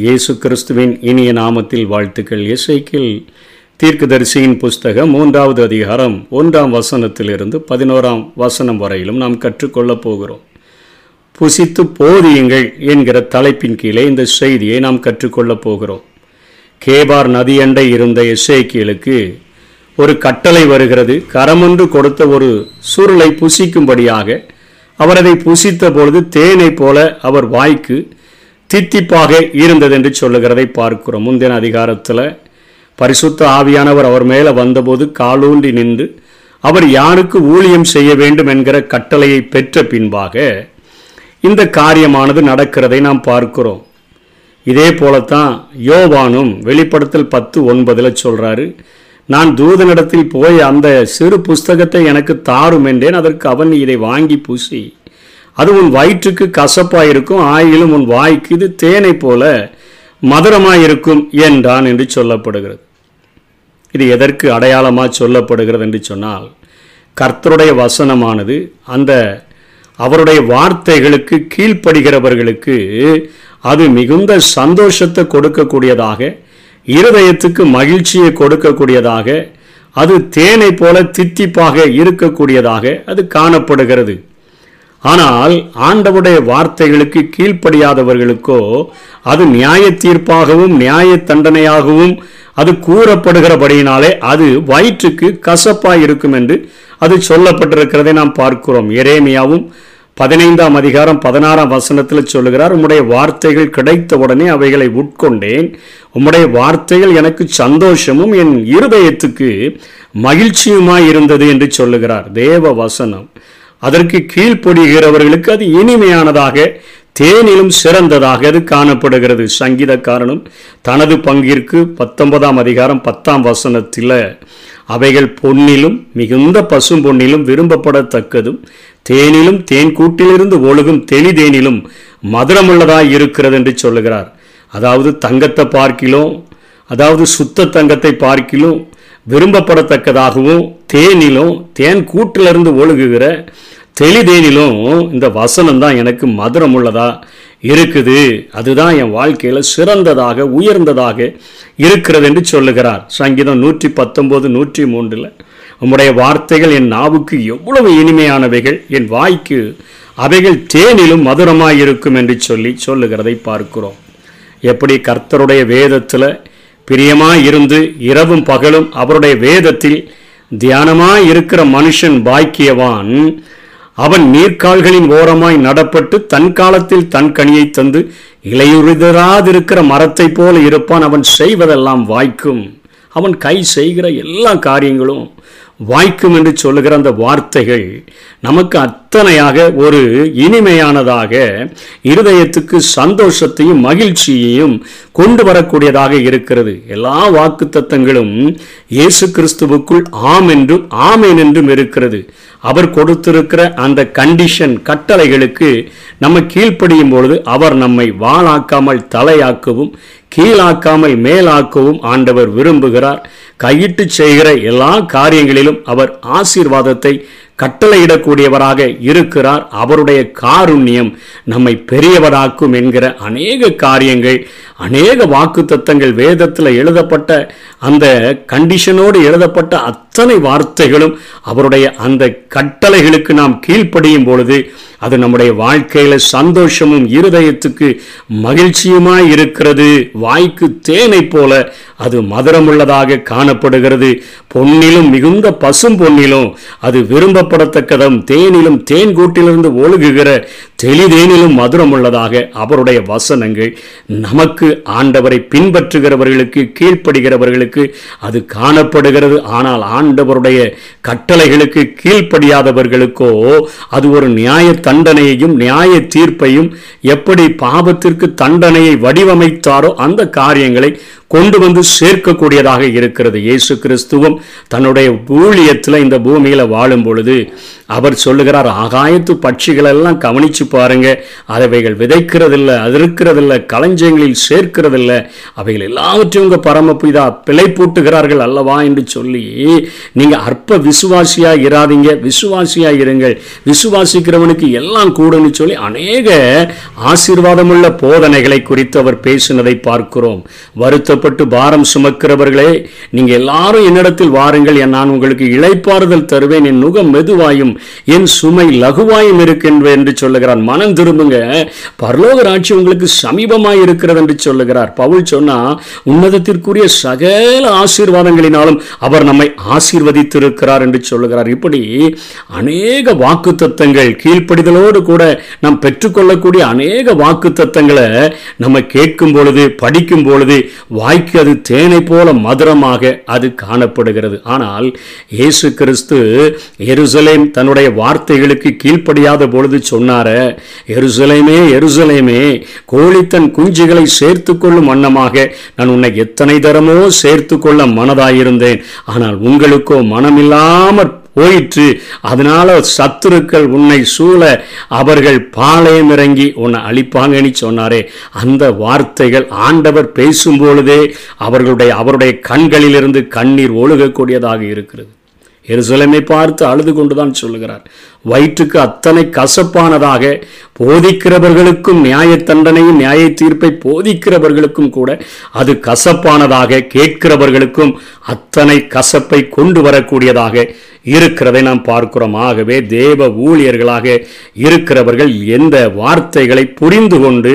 இயேசு கிறிஸ்துவின் இனிய நாமத்தில் வாழ்த்துக்கள். எசேக்கியேல் தீர்க்கதரிசியின் புஸ்தகம் 3ஆம் அதிகாரம் 1ஆம் வசனத்திலிருந்து 11ஆம் வசனம் வரையிலும் நாம் கற்றுக்கொள்ளப் போகிறோம். புசித்து போதியுங்கள் என்கிற தலைப்பின் கீழே இந்த செய்தியை நாம் கற்றுக்கொள்ளப் போகிறோம். கேபார் நதியண்டை இருந்த எசேக்கியேலுக்கு ஒரு கட்டளை வருகிறது. கரமொன்று கொடுத்த ஒரு சுருளை புசிக்கும்படியாக அவர் அதை புசித்த பொழுது தேனை போல அவர் வாய்க்கு தித்திப்பாக இருந்தது என்று சொல்லுகிறதை பார்க்கிறோம். முந்தின அதிகாரத்தில் பரிசுத்த ஆவியானவர் அவர் மேலே வந்தபோது காலூன்றி நின்று அவர் யாருக்கு ஊழியம் செய்ய வேண்டும் என்கிற கட்டளையை பெற்ற பின்பாக இந்த காரியமானது நடக்கிறதை நாம் பார்க்கிறோம். இதே போலத்தான் யோவானும் வெளிப்படுத்தல் 10:9 சொல்கிறாரு, நான் தூதனிடத்தில் போய் அந்த சிறு புஸ்தகத்தை எனக்கு தாரும் என்றேன், அதற்கு அவன் இதை வாங்கி பூசி அது உன் வயிற்றுக்கு கசப்பாயிருக்கும், ஆயிலும் உன் வாய்க்கு இது தேனை போல மதுரமாயிருக்கும் என்றான் என்று சொல்லப்படுகிறது. இது எதற்கு அடையாளமாக சொல்லப்படுகிறது என்று சொன்னால், கர்த்தருடைய வசனமானது அந்த அவருடைய வார்த்தைகளுக்கு கீழ்ப்படுகிறவர்களுக்கு அது மிகுந்த சந்தோஷத்தை கொடுக்கக்கூடியதாக, இருதயத்துக்கு மகிழ்ச்சியை கொடுக்கக்கூடியதாக, அது தேனை போல தித்திப்பாக இருக்கக்கூடியதாக அது காணப்படுகிறது. ஆனால் ஆண்டவருடைய வார்த்தைகளுக்கு கீழ்ப்படியாதவர்களுக்கோ அது நியாய தீர்ப்பாகவும் நியாய தண்டனையாகவும் அது கூறப்படுகிறபடியினாலே அது வயிற்றுக்கு கசப்பாய் இருக்கும் என்று அது சொல்லப்பட்டிருக்கிறதை நாம் பார்க்கிறோம். எரேமியாவும் 15ஆம் அதிகாரம் 16ஆம் வசனத்தில் சொல்லுகிறார், உம்முடைய வார்த்தைகள் கிடைத்த உடனே அவைகளை உட்கொண்டேன், உம்முடைய வார்த்தைகள் எனக்கு சந்தோஷமும் என் இருதயத்துக்கு மகிழ்ச்சியுமாயிருந்தது என்று சொல்லுகிறார். தேவ வசனம் அதற்கு கீழ்ப்படிகிறவர்களுக்கு அது இனிமையானதாக தேனிலும் சிறந்ததாக அது காணப்படுகிறது. சங்கீதக்காரனும் தனது பங்கிற்கு 19ஆம் அதிகாரம் 10ஆம் வசனத்தில் அவைகள் பொன்னிலும் மிகுந்த பசும் பொன்னிலும் விரும்பப்படத்தக்கதும் தேனிலும் தேன் கூட்டிலிருந்து ஒழுகும் தெளி தேனிலும் மதுரமுள்ளதாய் இருக்கிறது என்று சொல்லுகிறார். அதாவது தங்கத்தை பார்க்கிலும், அதாவது சுத்த தங்கத்தை பார்க்கிலும் விரும்பப்படத்தக்கதாகவும் தேனிலும் தேன் கூட்டிலிருந்து ஒழுகுகிற தெளி தேனிலும் இந்த வசனம் தான் எனக்கு மதுரமுள்ளதா இருக்குது, அதுதான் என் வாழ்க்கையில் சிறந்ததாக உயர்ந்ததாக இருக்கிறது என்று சொல்லுகிறார். சங்கீதம் 119:103 உம்முடைய வார்த்தைகள் என் நாவுக்கு எவ்வளவு இனிமையானவைகள், என் வாய்க்கு அவைகள் தேனிலும் மதுரமாயிருக்கும் என்று சொல்லுகிறதை பார்க்கிறோம். எப்படி கர்த்தருடைய வேதத்தில் பிரியமாய் இருந்து இரவும் பகலும் அவருடைய வேதத்தில் தியானமாய் இருக்கிற மனுஷன் பாக்கியவான், அவன் நீர்கால்களின் ஓரமாய் நடப்பட்டு தன் காலத்தில் தன் கனியை தந்து இலையுதிராதிருக்கிற மரத்தை போல இருப்பான், அவன் செய்வதெல்லாம் வாய்க்கும், அவன் கை செய்கிற எல்லா காரியங்களும் வாய்க்கும் என்று சொல்லுகிற அந்த வார்த்தைகள் நமக்கு அத்தனையாக ஒரு இனிமையானதாக, இருதயத்துக்கு சந்தோஷத்தையும் மகிழ்ச்சியையும் கொண்டு வரக்கூடியதாக இருக்கிறது. எல்லா வாக்குத்தத்தங்களும் இயேசு கிறிஸ்துவுக்குள் ஆம் என்றும் ஆமேன் என்றும் இருக்கிறது. அவர் கொடுத்திருக்கிற அந்த கண்டிஷன் கட்டளைகளுக்கு நம்ம கீழ்ப்படியும் பொழுது அவர் நம்மை வாளாக்காமல் தலையாக்கவும் கீழாக்காமல் மேலாக்கவும் ஆண்டவர் விரும்புகிறார். கையிட்டு செய்கிற எல்லா காரியங்களிலும் அவர் ஆசீர்வாதத்தை கட்டளையிடக்கூடியவராக இருக்கிறார். அவருடைய காருண்யம் நம்மை பெரியவராக்கும் என்கிற அநேக காரியங்கள், அநேக வாக்குத்தத்தங்கள், வேதத்தில் எழுதப்பட்ட அந்த கண்டிஷனோடு எழுதப்பட்ட அத்தனை வார்த்தைகளும் அவருடைய அந்த கட்டளைகளுக்கு நாம் கீழ்ப்படியும் பொழுது அது நம்முடைய வாழ்க்கையில் சந்தோஷமும் இருதயத்துக்கு மகிழ்ச்சியுமாய் இருக்கிறது, வாய்க்கு தேனை போல அது மதுரமுள்ளதாக காணப்படுகிறது, பொன்னிலும் மிகுந்த பசும் பொன்னிலும் அது விரும்பப்படத்தக்கதும் தேனிலும் தேன் கூட்டிலிருந்து ஒழுகுகிற தெளிதேனிலும் மதுரமுள்ளதாக அவருடைய வசனங்கள் நமக்கு, ஆண்டவரை பின்பற்றுகிறவர்களுக்கு கீழ்ப்படுகிறவர்களுக்கு அது காணப்படுகிறது. ஆனால் ஆண்டவருடைய கட்டளைகளுக்கு கீழ்ப்படியாதவர்களுக்கோ அது ஒரு நியாய தண்டனையையும் நியாய தீர்ப்பையும், எப்படி பாவத்திற்கு தண்டனையை வடிவமைத்தாரோ அந்த காரியங்களை கொண்டு வந்து சேர்க்கக்கூடியதாக இருக்கிறது. இயேசு கிறிஸ்துவும் தன்னுடைய ஊழியத்தில் இந்த பூமியில் வாழும் பொழுது அவர் சொல்லுகிறார், ஆகாயத்து பட்சிகளெல்லாம் கவனித்து பாருங்க, அவைகள் விதைக்கிறதில்லை, அறுக்கிறதில்லை, களஞ்சியங்களில் சேர்க்கிறதில்லை, அவைகள் எல்லாவற்றையும் உங்கள் பரமபிதா பிழைப்பூட்டுகிறார்கள் அல்லவா என்று சொல்லி, நீங்கள் அற்ப விசுவாசியாக இராதீங்க, விசுவாசியாக இருங்கள், விசுவாசிக்கிறவனுக்கு எல்லாம் கூடுன்னு சொல்லி அநேக ஆசீர்வாதமுள்ள போதனைகளை குறித்து அவர் பேசினதை பார்க்கிறோம். வருத்தப்பட்டு பாரம் சுமக்கிறவர்களே, நீங்கள் எல்லாரும் என்னிடத்தில் வாருங்கள், நான் உங்களுக்கு இளைப்பாறுதல் தருவேன், என் நுகம் மெதுவாயும் என் சுமை லகுவாயும் இருக்கின்றேன் என்று சொல்லுகிறார். மனம் திரும்புங்க, பரலோக ராட்சி உங்களுக்கு சமீபமாய் இருக்கிறது என்று சொல்லுகிறார் பவுல். சொன்னா உன்னதத்திற்குரிய சகல ஆசீர்வாதங்களினாலும் அவர் நம்மை ஆசீர்வதித்திருக்கிறார் என்று சொல்லுகிறார். இப்படி அநேக வாக்கு தத்தங்கள், கீழ்ப்படிதலோடு கூட நாம் பெற்றுக்கொள்ளக்கூடிய அநேக வாக்கு தத்தங்களை நம்ம கேட்கும் பொழுது, படிக்கும் பொழுது வாய்க்கு அது தேனை போல மதுரமாக அது காணப்படுகிறது. ஆனால் இயேசு கிறிஸ்து எருசலேம் தன்னுடைய வார்த்தைகளுக்கு கீழ்ப்படியாத பொழுது சொன்னார், எருசலேமே எருசலேமே, கோழித்தன் குஞ்சுகளை சேர்த்து கொள்ளும் வண்ணமாக நான் உன்னை எத்தனை தரமோ சேர்த்து கொள்ள மனதாயிருந்தேன், ஆனால் உங்களுக்கோ மனமில்லாமற் போயிற்று, அதனால சத்துருக்கள் உன்னை சூழ அவர்கள் பாளையம் இறங்கி உன்னை அழிப்பாங்கன்னு சொன்னாரே. அந்த வார்த்தைகள் ஆண்டவர் பேசும் பொழுதே அவருடைய கண்களிலிருந்து கண்ணீர் ஒழுகக்கூடியதாக இருக்கிறது. எருசலேமை பார்த்து அழுது கொண்டுதான் சொல்லுகிறார், வயிற்றுக்கு அத்தனை கசப்பானதாக போதிக்கிறவர்களுக்கும், நியாய தண்டனையும் நியாய தீர்ப்பை போதிக்கிறவர்களுக்கும் கூட அது கசப்பானதாக, கேட்கிறவர்களுக்கும் அத்தனை கசப்பை கொண்டு வரக்கூடியதாக இருக்கிறதை நாம் பார்க்கிறோம். ஆகவே தேவ ஊழியர்களாக இருக்கிறவர்கள் எந்த வார்த்தைகளை புரிந்து கொண்டு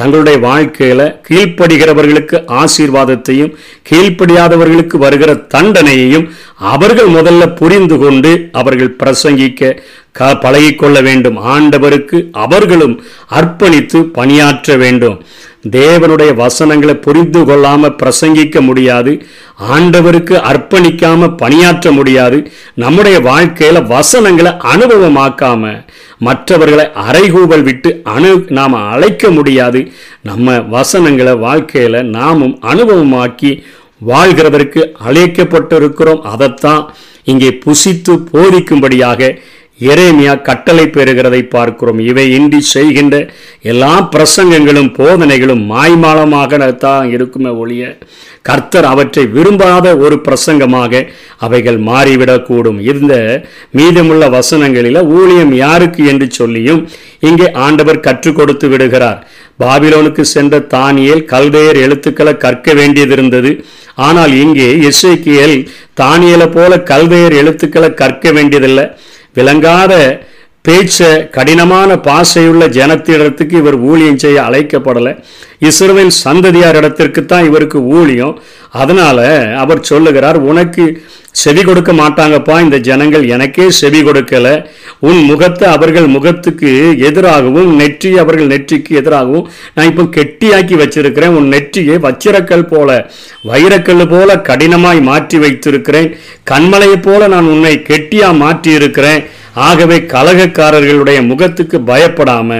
தங்களுடைய வாழ்க்கையில் கீழ்ப்படுகிறவர்களுக்கு ஆசீர்வாதத்தையும் கீழ்ப்படியாதவர்களுக்கு வருகிற தண்டனையையும் அவர்கள் முதல்ல புரிந்து கொண்டு அவர்கள் பிரசங்கிக்க பழகிக்கொள்ள வேண்டும். ஆண்டவருக்கு அவர்களும் அர்ப்பணித்து பணியாற்ற வேண்டும். தேவனுடைய வசனங்களை புரிந்து கொள்ளாமல் பிரசங்கிக்க முடியாது, ஆண்டவருக்கு அர்ப்பணிக்காம பணியாற்ற முடியாது. நம்முடைய வாழ்க்கையில் வசனங்களை அனுபவமாக்காம மற்றவர்களை அறைகூவல் விட்டு நாம் அழைக்க முடியாது. நம்ம வசனங்களை வாழ்க்கையில் நாமும் அனுபவமாக்கி வாழ்கிறதற்கு அழைக்கப்பட்டிருக்கிறோம். அதைத்தான் இங்கே புசித்து போதிக்கும்படியாக எரேமியா கட்டளை பெறுகிறதை பார்க்கிறோம். இவை இன்றி செய்கின்ற எல்லா பிரசங்கங்களும் போதனைகளும் மாய்மாலமாகத்தான் இருக்குமே ஒழிய கர்த்தர் அவற்றை விரும்பாத ஒரு பிரசங்கமாக அவைகள் மாறிவிடக்கூடும். இந்த மீதமுள்ள வசனங்களில் ஊழியம் யாருக்கு என்று சொல்லியும் இங்கே ஆண்டவர் கற்றுக் கொடுத்து விடுகிறார். பாபிலோனுக்கு சென்ற தானியேல் கல்தேயர் எழுத்துக்களை கற்க வேண்டியது இருந்தது. ஆனால் இங்கே எசேக்கியேல் தானியேலை போல கல்தேயர் எழுத்துக்களை கற்க வேண்டியதில்லை. விளங்காத பேச்ச கடினமான பாசையுள்ள ஜனத்திடத்துக்கு இவர் ஊழியம் செய்ய அழைக்கப்படலை. இஸ்ரவேல் சந்ததியார் இடத்திற்குத்தான் இவருக்கு ஊழியம். அதனால் அவர் சொல்லுகிறார், உனக்கு செவி கொடுக்க மாட்டாங்கப்பா, இந்த ஜனங்கள் எனக்கே செவி கொடுக்கலை, உன் முகத்தை அவர்கள் முகத்துக்கு எதிராகவும் நெற்றி அவர்கள் நெற்றிக்கு எதிராகவும் நான் இப்போ கெட்டியாக்கி வச்சிருக்கிறேன், உன் நெற்றியை வச்சிரக்கல் போல வைரக்கல் போல கடினமாய் மாற்றி வைத்திருக்கிறேன், கண்மலையை போல நான் உன்னை கெட்டியாக மாற்றி இருக்கிறேன். ஆகவே கலகக்காரர்களுடைய முகத்துக்கு பயப்படாம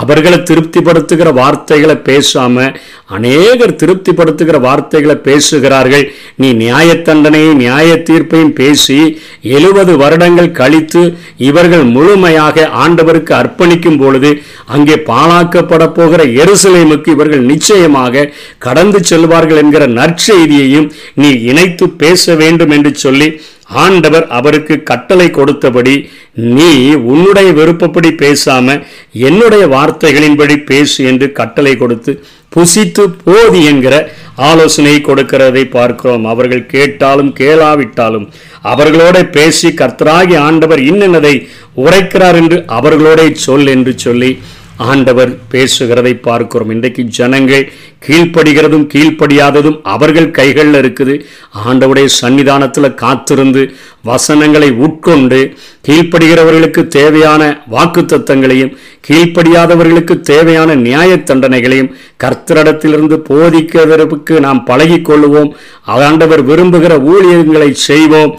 அவர்களை திருப்திப்படுத்துகிற வார்த்தைகளை பேசாம அநேகர் திருப்திப்படுத்துகிற வார்த்தைகளை பேசுகிறார்கள். நீ நியாய தண்டனையும் நியாய தீர்ப்பையும் பேசி 70 வருடங்கள் கழித்து இவர்கள் முழுமையாக ஆண்டவருக்கு அர்ப்பணிக்கும் பொழுது அங்கே பாழாக்கப்பட போகிற எருசலேமுக்கு இவர்கள் நிச்சயமாக கடந்து செல்வார்கள் என்கிற நற்செய்தியையும் நீ இணைத்து பேச வேண்டும் என்று சொல்லி ஆண்டவர் அவருக்கு கட்டளை கொடுத்தபடி நீ உன்னுடைய விருப்பப்படி பேசாம என்னுடைய வார்த்தைகளின்படி பேசு என்று கட்டளை கொடுத்து புசித்து போதி என்கிற ஆலோசனை கொடுக்கிறதை பார்க்கிறோம். அவர்கள் கேட்டாலும் கேளாவிட்டாலும் அவர்களோட பேசி கர்த்தராகி ஆண்டவர் இன்னதை உரைக்கிறார் என்று அவர்களோட சொல் என்று சொல்லி ஆண்டவர் பேசுகிறதை பார்க்கிறோம். இன்றைக்கு ஜனங்கள் கீழ்ப்படுகிறதும் கீழ்ப்படியாததும் அவர்கள் கைகளில் இருக்குது. ஆண்டவருடைய சன்னிதானத்தில் காத்திருந்து வசனங்களை உட்கொண்டு கீழ்ப்படுகிறவர்களுக்கு தேவையான வாக்குத்தத்தங்களையும் கீழ்ப்படியாதவர்களுக்கு தேவையான நியாய தண்டனைகளையும் கர்த்தரிடத்திலிருந்து போதிக்கிறதற்கு நாம் பழகிக்கொள்வோம். ஆண்டவர் விரும்புகிற ஊழியங்களை செய்வோம்.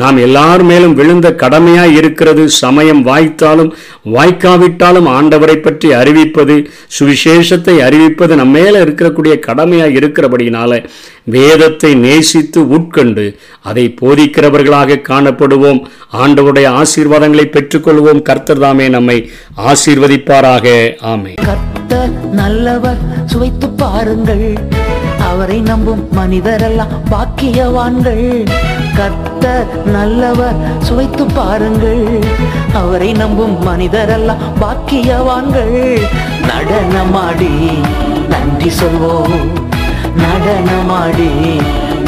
நாம் எல்லார் மேலும் விழுந்த கடமையாய் இருக்கிறது. சமயம் வாய்த்தாலும் வாய்க்காவிட்டாலும் ஆண்டவரை பற்றி பற்றி அறிவிப்பது, சுவிசேஷத்தை அறிவிப்பது நம்ம மேலே இருக்கக்கூடிய கடமையாக இருக்கிறபடியினால வேதத்தை நேசித்து உட்கொண்டு அதை போதிக்கிறவர்களாக காணப்படுவோம். ஆண்டவருடைய ஆசீர்வாதங்களை பெற்றுக்கொள்வோம். கர்த்தர் தாமே நம்மை ஆசீர்வதிப்பாராக. ஆமென். கர்த்தர் நல்லவர், சுவைத்து பாருங்கள். அவரை நம்பும் மனிதரெல்லாம் பாக்கியவான்கள். கர்த்தர் நல்லவர், சுவைத்து பாருங்கள். அவரை நம்பும் மனிதரெல்லாம் பாக்கியவான்கள். நடனமாடி நன்றி சொல்வோம், நடனமாடி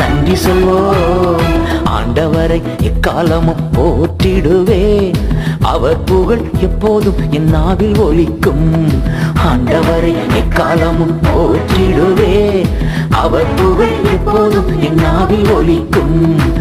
நன்றி சொல்வோம். ஆண்டவரை எக்காலமும் போற்றிடுவேன், அவர் புகழ் எப்போதும் என் நாவில் ஒலிக்கும். ஆண்டவரை எக்காலமும் போற்றிடுவேன், அவர் புகழ் எப்போதும் என் நாவில் ஒலிக்கும்.